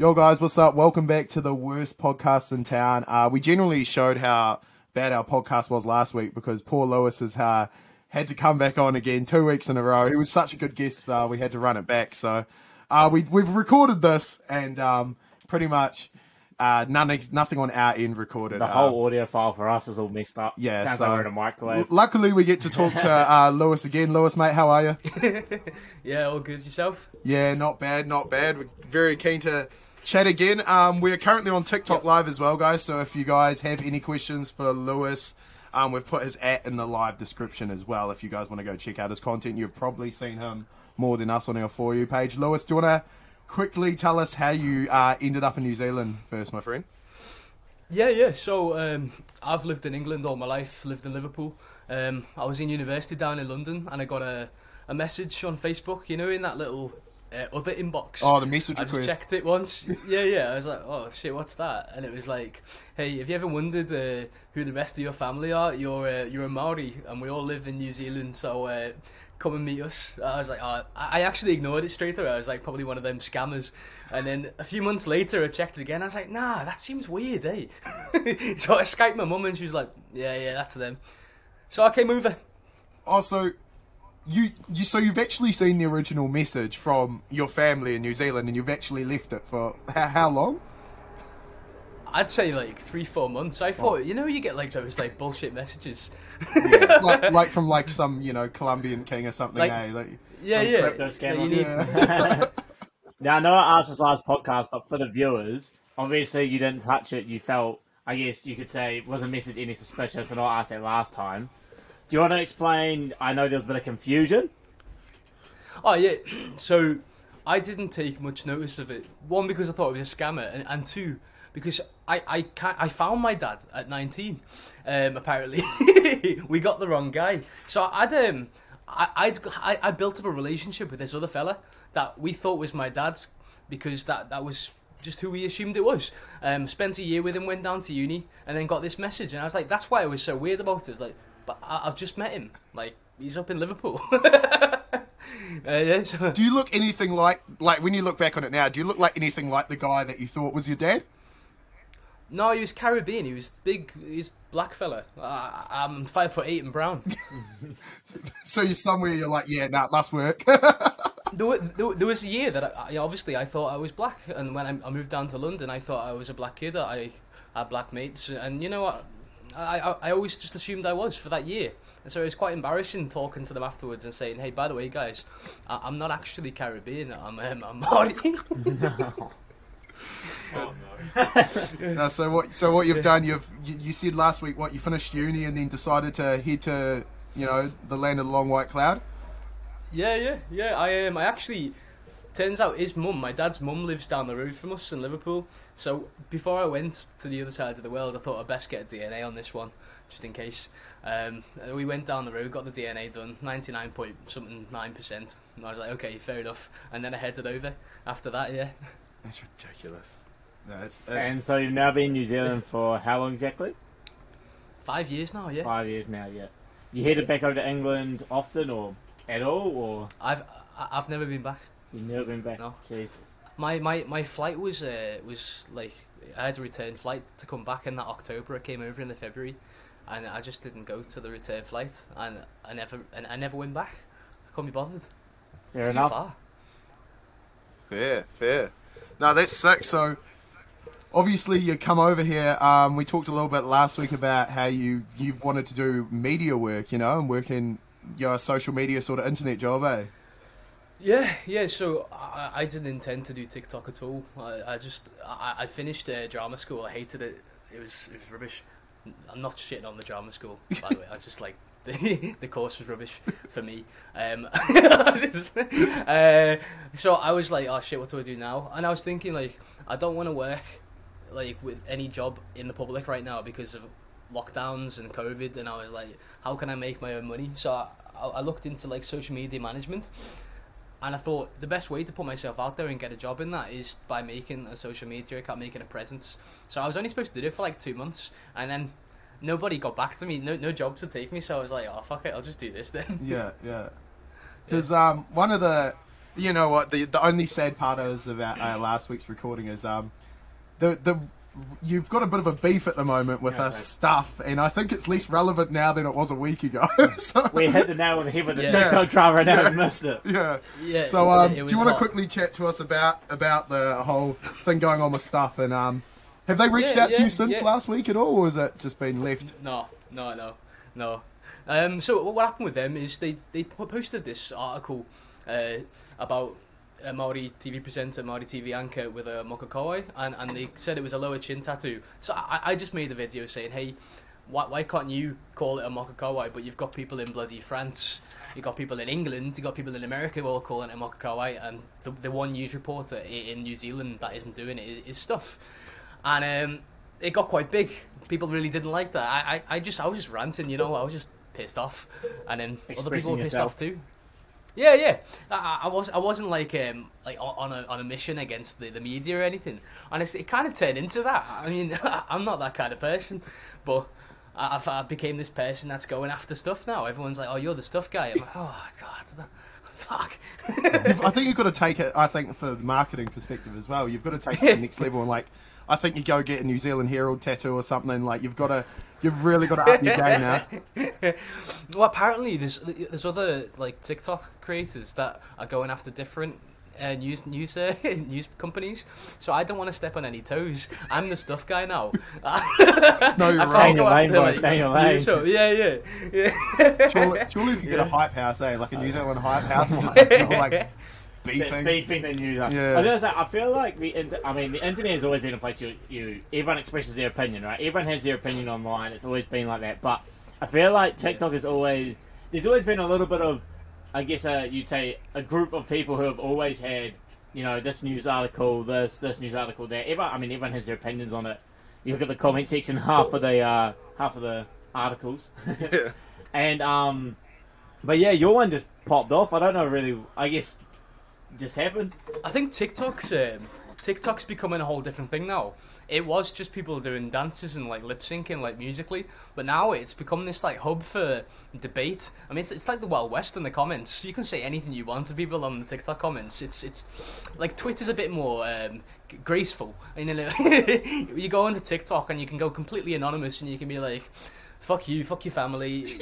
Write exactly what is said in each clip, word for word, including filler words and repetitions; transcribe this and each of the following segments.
Yo guys, what's up? Welcome back to the worst podcast in town. Uh, we generally showed how bad our podcast was last week because poor Lewis has uh, had to come back on again two weeks in a row. He was such a good guest, uh, we had to run it back. So uh, we, we've recorded this and um, pretty much uh, none, nothing on our end recorded. The whole uh, audio file for us is all messed up. Yeah, sounds so like we're in a microwave. Luckily, we get to talk to uh, Lewis again. Lewis, mate, how are you? Yeah, all good. Yourself? Yeah, not bad, not bad. We're very keen to chat again. Um, we're currently on TikTok yep. live as well, guys. So if you guys have any questions for Lewis, um, we've put his at in the live description as well. If you guys want to go check out his content, you've probably seen him more than us on our For You page. Lewis, do you want to quickly tell us how you uh, ended up in New Zealand first, my friend? Yeah, yeah. So um, I've lived in England all my life, lived in Liverpool. Um, I was in university down in London and I got a, a message on Facebook, you know, in that little Uh, other inbox. Oh, the message request. I just checked it once. Yeah, yeah. I was like, oh shit, what's that? And it was like, hey, have you ever wondered uh, who the rest of your family are? You're uh, you're a Māori, and we all live in New Zealand, so uh, come and meet us. I was like, oh, I actually ignored it straight away. I was like, probably one of them scammers. And then a few months later, I checked again. I was like, nah, that seems weird, eh? So I Skyped my mum, and she was like, yeah, yeah, that's them. So I came over. Also, You, you, so you've actually seen the original message from your family in New Zealand, and you've actually left it for how, how long? I'd say like three, four months. I oh. thought, you know, you get like those like bullshit messages, yeah, like, like from like some, you know, Colombian king or something. Like, eh? Like, yeah, yeah. Crypto scam. Yeah. Now I know I asked this last podcast, but for the viewers, obviously you didn't touch it. You felt, I guess, you could say, was a message any suspicious? And I asked that last time. Do you want to explain? I know there's a bit of confusion. Oh, yeah. So I didn't take much notice of it. One, because I thought it was a scammer. And, and two, because I, I, can't, I found my dad at nineteen, um, apparently. We got the wrong guy. So I'd, um, I, I'd, I built up a relationship with this other fella that we thought was my dad's because that, that was just who we assumed it was. Um, spent a year with him, went down to uni, and then got this message. And I was like, that's why I was so weird about it. It's like, I've just met him. Like, he's up in Liverpool. uh, yeah, so. Do you look anything like, like, when you look back on it now, do you look like anything like the guy that you thought was your dad? No, he was Caribbean. He was big. He's black fella. Uh, I'm five foot eight and brown. So you're somewhere, you're like, yeah, nah, that's work. there, there, there was a year that, I, obviously, I thought I was black. And when I, I moved down to London, I thought I was a black kid. That I had black mates. And you know what? I, I I always just assumed I was for that year, and so it was quite embarrassing talking to them afterwards and saying, "Hey, by the way, guys, I, I'm not actually Caribbean. I'm um, I'm Māori." No. Oh, no. No. So what? So what you've done? You've you, you said last week what you finished uni and then decided to head to, you know, the land of the long white cloud. Yeah, yeah, yeah. I um I actually. Turns out his mum, my dad's mum, lives down the road from us in Liverpool. So before I went to the other side of the world, I thought I'd best get a D N A on this one, just in case. Um, we went down the road, got the D N A done, ninety-nine point something nine percent, and I was like, okay, fair enough. And then I headed over after that. Yeah, that's ridiculous. No, it's, uh... And so you've now been in New Zealand for how long exactly? Five years now. Yeah. Five years now. Yeah. You headed back over to England often, or at all, or? I've I've never been back. You never been back? No. Jesus. My my my flight was uh, was like I had a return flight to come back in that October. I came over in the February, and I just didn't go to the return flight, and I never and I never went back. I couldn't be bothered. Fair it's enough. Too far. Fair, fair. No, that's sick. So obviously you come over here. Um, we talked a little bit last week about how you you've wanted to do media work, you know, and work in your social media sort of internet job, eh? Yeah, yeah, so I, I didn't intend to do TikTok at all. I, I just, I, I finished uh, drama school. I hated it. It was, it was rubbish. I'm not shitting on the drama school, by the way. I just like, the, the course was rubbish for me. Um, uh, so I was like, oh shit, what do I do now? And I was thinking like, I don't want to work like with any job in the public right now because of lockdowns and COVID. And I was like, how can I make my own money? So I, I looked into like social media management. And I thought the best way to put myself out there and get a job in that is by making a social media account, making a presence. So I was only supposed to do it for like two months, and then nobody got back to me. No, no jobs to take me. So I was like, oh fuck it, I'll just do this then. Yeah, yeah. Because yeah. um, one of the you know what? The the only sad part is about uh, last week's recording is um the the you've got a bit of a beef at the moment with yeah, us right. stuff, and I think it's less relevant now than it was a week ago. So, we hit the nail on the head with the yeah. TikTok drama, and now yeah. we missed it. Yeah. yeah. So um, do you want to quickly chat to us about about the whole thing going on with stuff? And um, have they reached yeah, out yeah, to you since yeah. last week at all, or has it just been left? No, no, no, no. Um, so what happened with them is they, they posted this article uh, about a Māori T V presenter, Māori T V anchor with a moko kauae, and, and they said it was a lower chin tattoo. So I, I just made a video saying, hey, why, why can't you call it a moko kauae, but you've got people in bloody France, you've got people in England, you've got people in America all calling it a moko kauae, and the, the one news reporter in New Zealand that isn't doing it is Stuff. And um, it got quite big. People really didn't like that. I, I, I, just, I was just ranting, you know, I was just pissed off, and then other people were pissed off too. Yeah, yeah. I, I was, I wasn't like, um, like on a on a mission against the, the media or anything. And it, it kind of turned into that. I mean, I'm not that kind of person, but I, I became this person that's going after stuff now. Everyone's like, "Oh, you're the stuff guy." I'm like, "Oh God, fuck." I think you've got to take it. I think for the marketing perspective as well, you've got to take it to the next level. And like, I think you go get a New Zealand Herald tattoo or something. Like, you've got to. You've really got to up your game now. Well, apparently there's there's other like TikTok creators that are going after different uh, news news uh, news companies. So I don't want to step on any toes. I'm the stuff guy now. No, you're right. Your lane, boy. Stay your lane. So yeah, yeah, yeah. Surely, surely if you yeah. get a hype house, eh? Like a New Zealand hype house, and just people like beefing, beefing the news. Yeah. I, was like, I feel like the inter- I mean, the internet has always been a place you, you everyone expresses their opinion, right? Everyone has their opinion online. It's always been like that. But I feel like TikTok is always there's always been a little bit of, I guess, uh, you'd say a group of people who have always had, you know, this news article, this this news article, that. Everyone, I mean, everyone has their opinions on it. You look at the comment section, half of the uh, half of the articles, yeah. and um, but yeah, your one just popped off. I don't know really. I guess. Just happened. I think TikTok's um, TikTok's becoming a whole different thing now. It was just people doing dances and like lip syncing, like musically, but now it's become this like hub for debate. I mean, it's it's like the Wild West in the comments. You can say anything you want to people on the TikTok comments. It's it's like Twitter's a bit more um, graceful. You know, you go onto TikTok and you can go completely anonymous and you can be like, fuck you, fuck your family,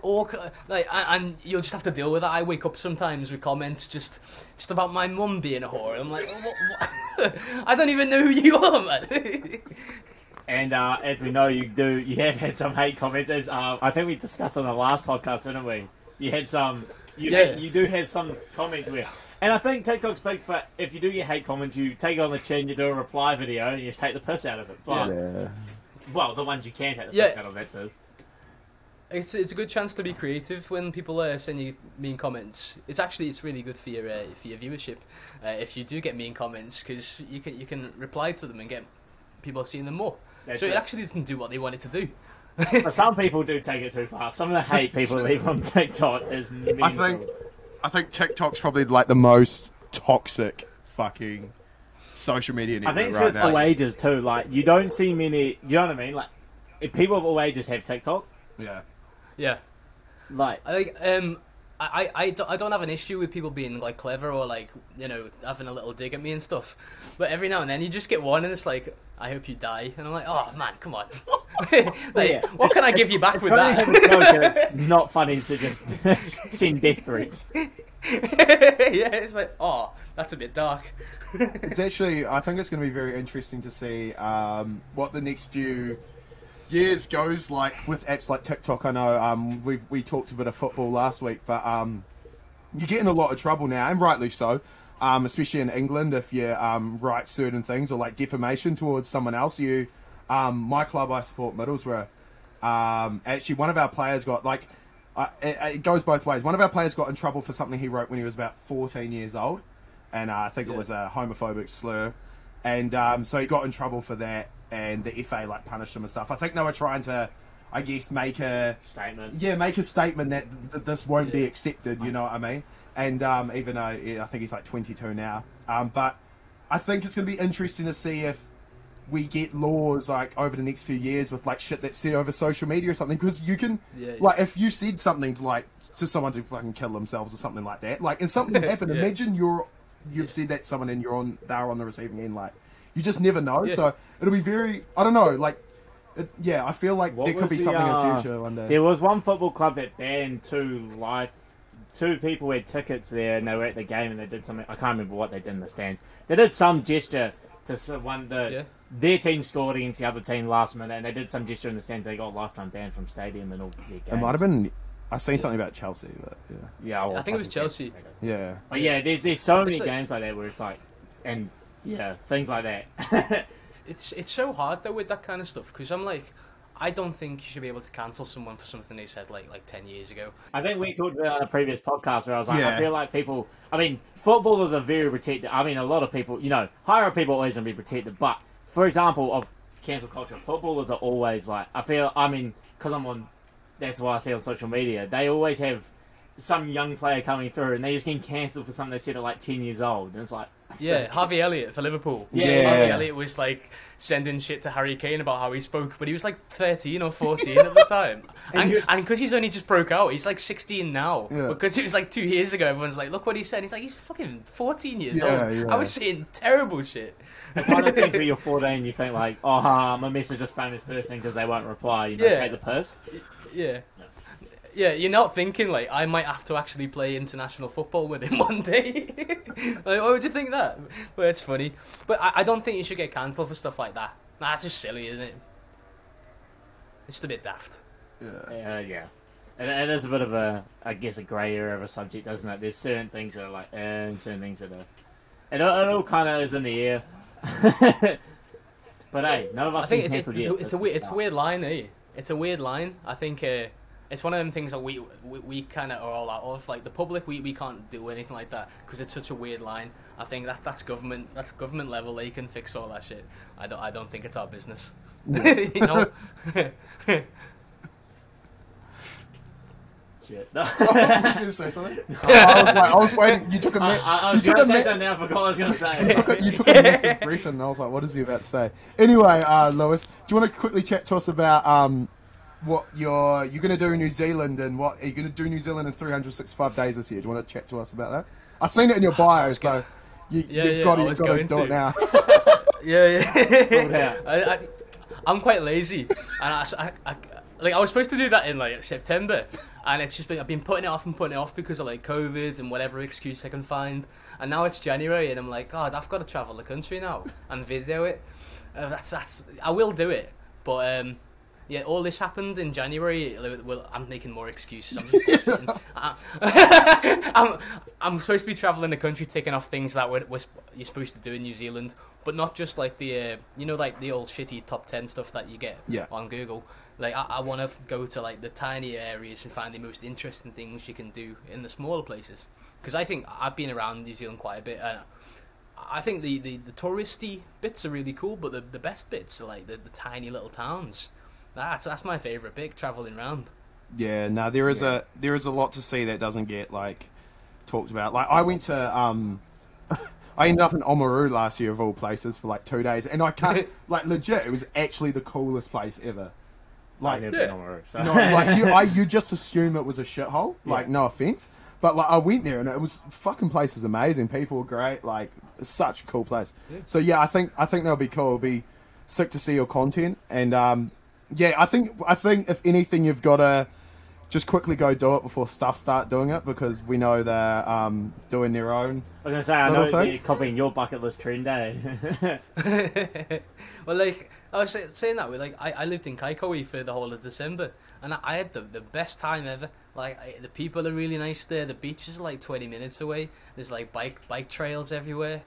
or like, and you'll just have to deal with that. I wake up sometimes with comments just, just about my mum being a whore. I'm like, what, what? I don't even know who you are, man. And uh, as we know, you do, you have had some hate comments. As uh, I think we discussed on the last podcast, didn't we? You had some, you yeah. you do have some comments where, and I think TikTok's big for if you do get hate comments, you take it on the chin, you do a reply video, and you just take the piss out of it. But, yeah. Well, the ones you can't have the yeah. fuck out of, that says. It's it's a good chance to be creative when people uh, send you mean comments. It's actually it's really good for your uh, for your viewership uh, if you do get mean comments, because you can you can reply to them and get people seeing them more. That's so right. It actually doesn't do what they want it to do. But some people do take it too far. Some of the hate people leave on TikTok is mental. I think I think TikTok's probably like the most toxic fucking social media. I think it's right because all ages too. Like, you don't see many. You know what I mean? Like, if people of all ages have TikTok. Yeah. Yeah. Like, I think um, I I I don't have an issue with people being like clever or like, you know, having a little dig at me and stuff. But every now and then you just get one and it's like, I hope you die, and I'm like, oh man, come on. Like, yeah. What can I give you back it's with that? It's not funny to just send death threats. Yeah, it's like, oh, that's a bit dark. It's actually, I think it's going to be very interesting to see um, what the next few years goes like with apps like TikTok. I know um, we we talked a bit of football last week, but um, you get in a lot of trouble now, and rightly so, um, especially in England, if you um, write certain things or like defamation towards someone else. You, um, my club, I support Middlesbrough. Um, actually, one of our players got like. Uh, it, it goes both ways. One of our players got in trouble for something he wrote when he was about fourteen years old, and uh, I think yeah. it was a homophobic slur, and um, so he got in trouble for that, and the F A like punished him and stuff. I think they were trying to, I guess, make a statement. Yeah, make a statement that th- this won't yeah. be accepted. You know what I mean? And um, even though yeah, I think he's like twenty-two now, um, but I think it's going to be interesting to see if we get laws like over the next few years with like shit that's said over social media or something, because you can yeah, yeah. like if you said something to like to someone to fucking kill themselves or something like that, like and something happened. yeah. Imagine you're you've yeah. said that to someone and you're on they're on the receiving end, like you just never know. Yeah. So it'll be very I don't know like it, yeah I feel like what there could be the, something uh, in the future one day. There was one football club that banned two life. Two people had tickets there, and they were at the game, and they did something. I can't remember what they did in the stands. They did some gesture to someone. The yeah. their team scored against the other team last minute, and they did some gesture in the stands. They got lifetime banned from stadium and all their games. It might have been. I seen yeah. something about Chelsea, but yeah, yeah. Well, I think it was Chelsea. Yeah. But yeah, there's there's so it's many like, games like that where it's like, and yeah, things like that. it's it's so hard though with that kind of stuff, because I'm like, I don't think you should be able to cancel someone for something they said like like ten years ago. I think we talked about it on a previous podcast where I was like, yeah. I feel like people. I mean, footballers are very protected. I mean, a lot of people, you know, higher people always gonna be protected. But for example, of cancel culture, footballers are always like, I feel. I mean, because I'm on. That's why I see on social media, they always have some young player coming through, and they just get cancelled for something they said at like ten years old, and it's like. Yeah, Harvey Elliott for Liverpool. Yeah. yeah, Harvey Elliott was like sending shit to Harry Kane about how he spoke, but he was like thirteen or fourteen at the time. And because he's only just broke out, he's like sixteen now. Yeah. Because it was like two years ago, everyone's like, look what he said. He's like, he's fucking fourteen years yeah, old. Yeah. I was saying terrible shit. It's one of the things where you're fourteen, you think like, oh, my message is famous person because they won't reply. You know, yeah. take the piss. Yeah. No. Yeah, you're not thinking, like, I might have to actually play international football with him one day. Like, why would you think that? Well, it's funny. But I, I don't think you should get cancelled for stuff like that. Nah, it's just silly, isn't it? It's just a bit daft. Yeah. Uh, yeah. It, it is a bit of a, I guess, a grey area of a subject, isn't it? There's certain things that are like, uh, and certain things that are... It, it all kind of is in the air. But, hey, none of us I think it's, cancelled it's, yet. It's, it's, a weird, it's a weird line, eh? It's a weird line. I think... Uh, It's one of them things that we we, we kind of are all out of. Like the public, we, we can't do anything like that because it's such a weird line. I think that that's government. That's government level. They can fix all that shit. I don't. I don't think it's our business. You know. Shit. No. Did you say something? No. I, was, I was waiting. You took a minute. I, I was going to say something. I forgot what I was going to say. You took a minute breath, and I was like, "What is he about to say?" Anyway, uh, Lewis, do you want to quickly chat to us about? Um, What you're you're gonna do in New Zealand, and what are you gonna do New Zealand in three hundred sixty-five days this year? Do you want to chat to us about that? I've seen it in your bio, so you, yeah, you've yeah, got, you've got to do it now. yeah, yeah. I, I, I'm quite lazy, and I, I, I like I was supposed to do that in like September, and it's just been I've been putting it off and putting it off because of like COVID and whatever excuse I can find, and now it's January, and I'm like, God, I've got to travel the country now and video it. Uh, that's that's I will do it, but um. Yeah, all this happened in January. Well, I'm making more excuses. I'm, just I'm, I'm, I'm supposed to be traveling the country, taking off things that we're, we're, you're supposed to do in New Zealand, but not just like the, uh, you know, like the old shitty top ten stuff that you get yeah. on Google. Like, I, I want to go to like the tinier areas and find the most interesting things you can do in the smaller places. Because I think I've been around New Zealand quite a bit. Uh, I think the, the, the touristy bits are really cool, but the, the best bits are like the, the tiny little towns. That's that's my favourite bit, travelling round. Yeah, no, there is yeah. a there is a lot to see that doesn't get like talked about. Like I went to um, I ended up in Omaru last year of all places for like two days, and I can't like legit. It was actually the coolest place ever. Like, I've never been Omaru, so. No, like you, I, you just assume it was a shithole. Like yeah. no offence, but like I went there and it was fucking place is amazing. People were great. Like such a cool place. Yeah. So yeah, I think I think that'll be cool. It'll be sick to see your content and um. Yeah, I think I think if anything, you've got to just quickly go do it before stuff start doing it because we know they're um, doing their own. I was gonna say I know thing. You're copying your bucket list trend, eh? Well, like I was saying that way, like I, I lived in Kaikoura for the whole of December, and I, I had the the best time ever. Like I, the people are really nice there. The beach is like twenty minutes away. There's like bike bike trails everywhere.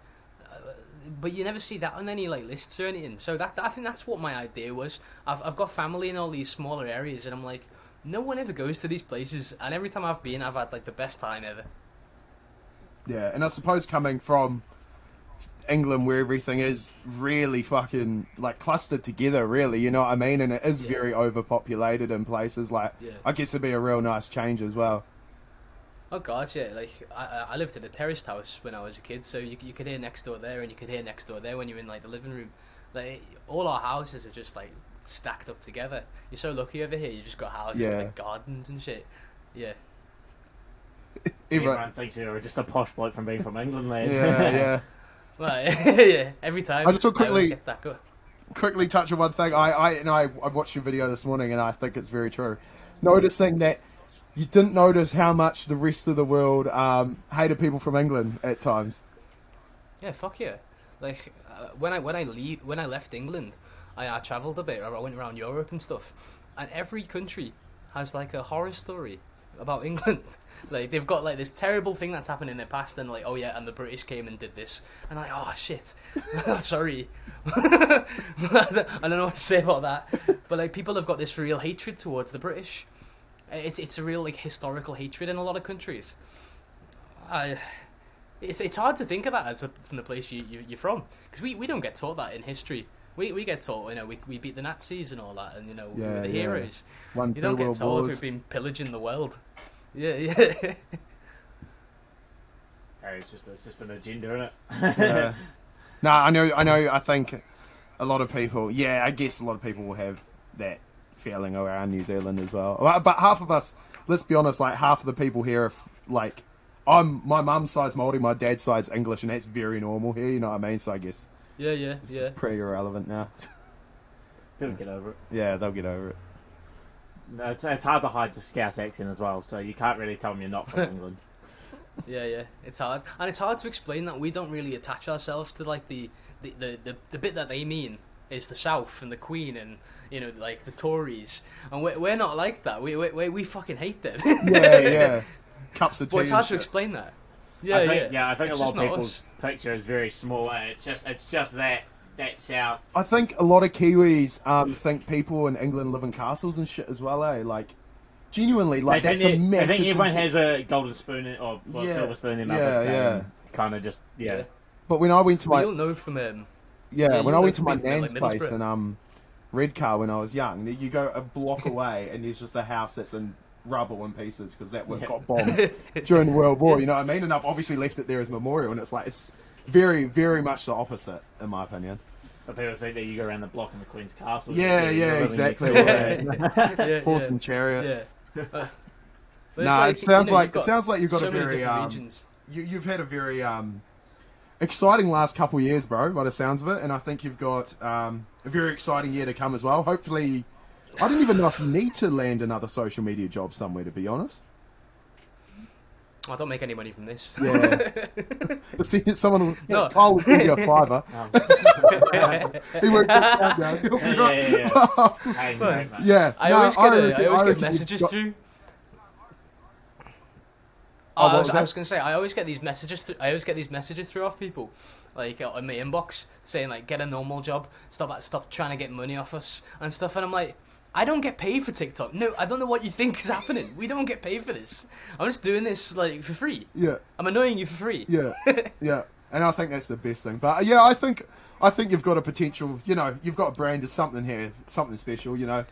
But you never see that on any like lists or anything. So that I think that's what my idea was. I've I've got family in all these smaller areas, and I'm like, no one ever goes to these places. And every time I've been, I've had like the best time ever. Yeah, and I suppose coming from England, where everything is really fucking like clustered together, really, you know what I mean? And it is yeah. very overpopulated in places. Like, yeah. I guess it'd be a real nice change as well. Oh god, yeah, like, I, I lived in a terraced house when I was a kid, so you, you could hear next door there, and you could hear next door there when you're in, like, the living room, Like, all our houses are just like stacked up together. You're so lucky over here. You just got houses yeah. with like, gardens and shit. Yeah. Everyone thinks you're just a posh bloke from being from England, mate. Yeah, yeah. Well, yeah. Every time. I just will quickly I get that good. quickly touch on one thing. I, I, and I, I watched your video this morning, and I think it's very true. Noticing that. You didn't notice how much the rest of the world um, hated people from England at times. Yeah, fuck yeah. Like uh, when I when I leave when I left England, I, I travelled a bit. I went around Europe and stuff, and every country has like a horror story about England. Like they've got like this terrible thing that's happened in their past, and like oh yeah, and the British came and did this, and like oh shit, sorry, I don't know what to say about that. But like people have got this real hatred towards the British. It's it's a real like historical hatred in a lot of countries. I, it's it's hard to think about as a, from the place you, you you're from, because we, we don't get taught that in history. We we get taught you know we we beat the Nazis and all that, and you know yeah, we were the yeah. heroes. One, you don't get taught we've been pillaging the world. Yeah yeah. Hey, it's just it's just an agenda, isn't it? yeah. No, I know I know I think a lot of people. Yeah, I guess a lot of people will have that feeling around New Zealand as well. But half of us, let's be honest, like half of the people here, are like, I'm my mum's side's Māori, my dad's side's English, and that's very normal here. You know what I mean? So I guess yeah, yeah, it's yeah, pretty irrelevant now. They'll get over it. Yeah, they'll get over it. No, it's it's hard to hide the Scouse accent as well, so you can't really tell them you're not from England. Yeah, yeah, it's hard, and it's hard to explain that we don't really attach ourselves to like the the the, the, the bit that they mean. Is the South and the Queen and you know like the Tories, and we're we're not like that. We we we fucking hate them. yeah, yeah. Cups of tea. Well, it's hard to explain that. Yeah, I think, yeah. yeah. I think it's a lot of people's picture is very small. And it's just it's just that that South. I think a lot of Kiwis um think people in England live in castles and shit as well. Eh, like genuinely, like that's a massive. I think everyone has a golden spoon in, or well, yeah, silver spoon in their mouth. Yeah, yeah. Kind of just yeah. yeah. But when I went to my, you'll know from him. Yeah, yeah, when I went to my nan's like place in um, Redcar when I was young, you go a block away and there's just a house that's in rubble and pieces because that one yeah. got bombed during World War, you know what I mean? And I've obviously left it there as memorial, and it's like, it's very, very much the opposite, in my opinion. But people think that you go around the block in the Queen's Castle. Yeah, yeah, exactly. yeah, Horse yeah. and chariot. Yeah. Uh, no, nah, like, it sounds you know, like it sounds like you've got so a very um, regions. You, you've had a very um. exciting last couple of years, bro, by the sounds of it, and I think you've got um, a very exciting year to come as well. Hopefully, I don't even know if you need to land another social media job somewhere, to be honest. I don't make any money from this. Yeah. See, someone will, yeah, no. Kyle will give you a fiver. He won't get that down. Yeah, yeah, yeah. um, I, but, yeah. I always no, get, I a, reckon, I always I get messages got... through. Oh, I was, was, was going to say, I always get these messages. Th I always get these messages through off people, like uh, in my inbox, saying like, "Get a normal job. Stop, stop trying to get money off us and stuff." And I'm like, I don't get paid for TikTok. No, I don't know what you think is happening. We don't get paid for this. I'm just doing this like for free. Yeah. I'm annoying you for free. Yeah. yeah. And I think that's the best thing. But yeah, I think I think you've got a potential. You know, you've got a brand of something here, something special. You know,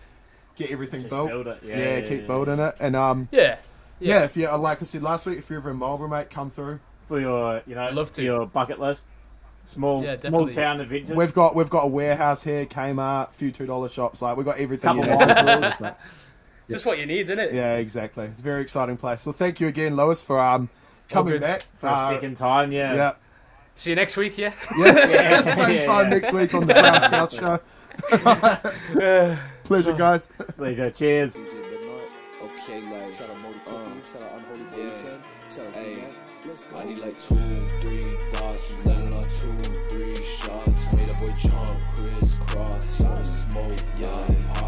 get everything just built. Build it. Yeah, yeah, yeah. Keep yeah. building it. And um. Yeah. Yeah. yeah, if you like I said last week, if you're ever in Marlborough, mate, come through for your you know love to. your bucket list. Small yeah, small town adventures. We've got we've got a warehouse here, Kmart, a few two dollar shops. Like we've got everything. You know, yeah. Just what you need, isn't it? Yeah, exactly. It's a very exciting place. Well, thank you again, Lewis, for um coming oh, back for uh, a second time. Yeah. Yeah. See you next week. Yeah. Yeah. yeah. Same yeah, time yeah. next week on the BrownScouse show. uh, Pleasure, guys. Pleasure. Cheers. Okay, like, shout out Modi um, shout out Unholy Boy ten, shout out Ay, let's go. I need like two, three dots, you landed on two, three shots. Made a boy jump, crisscross, y'all smoke, yeah.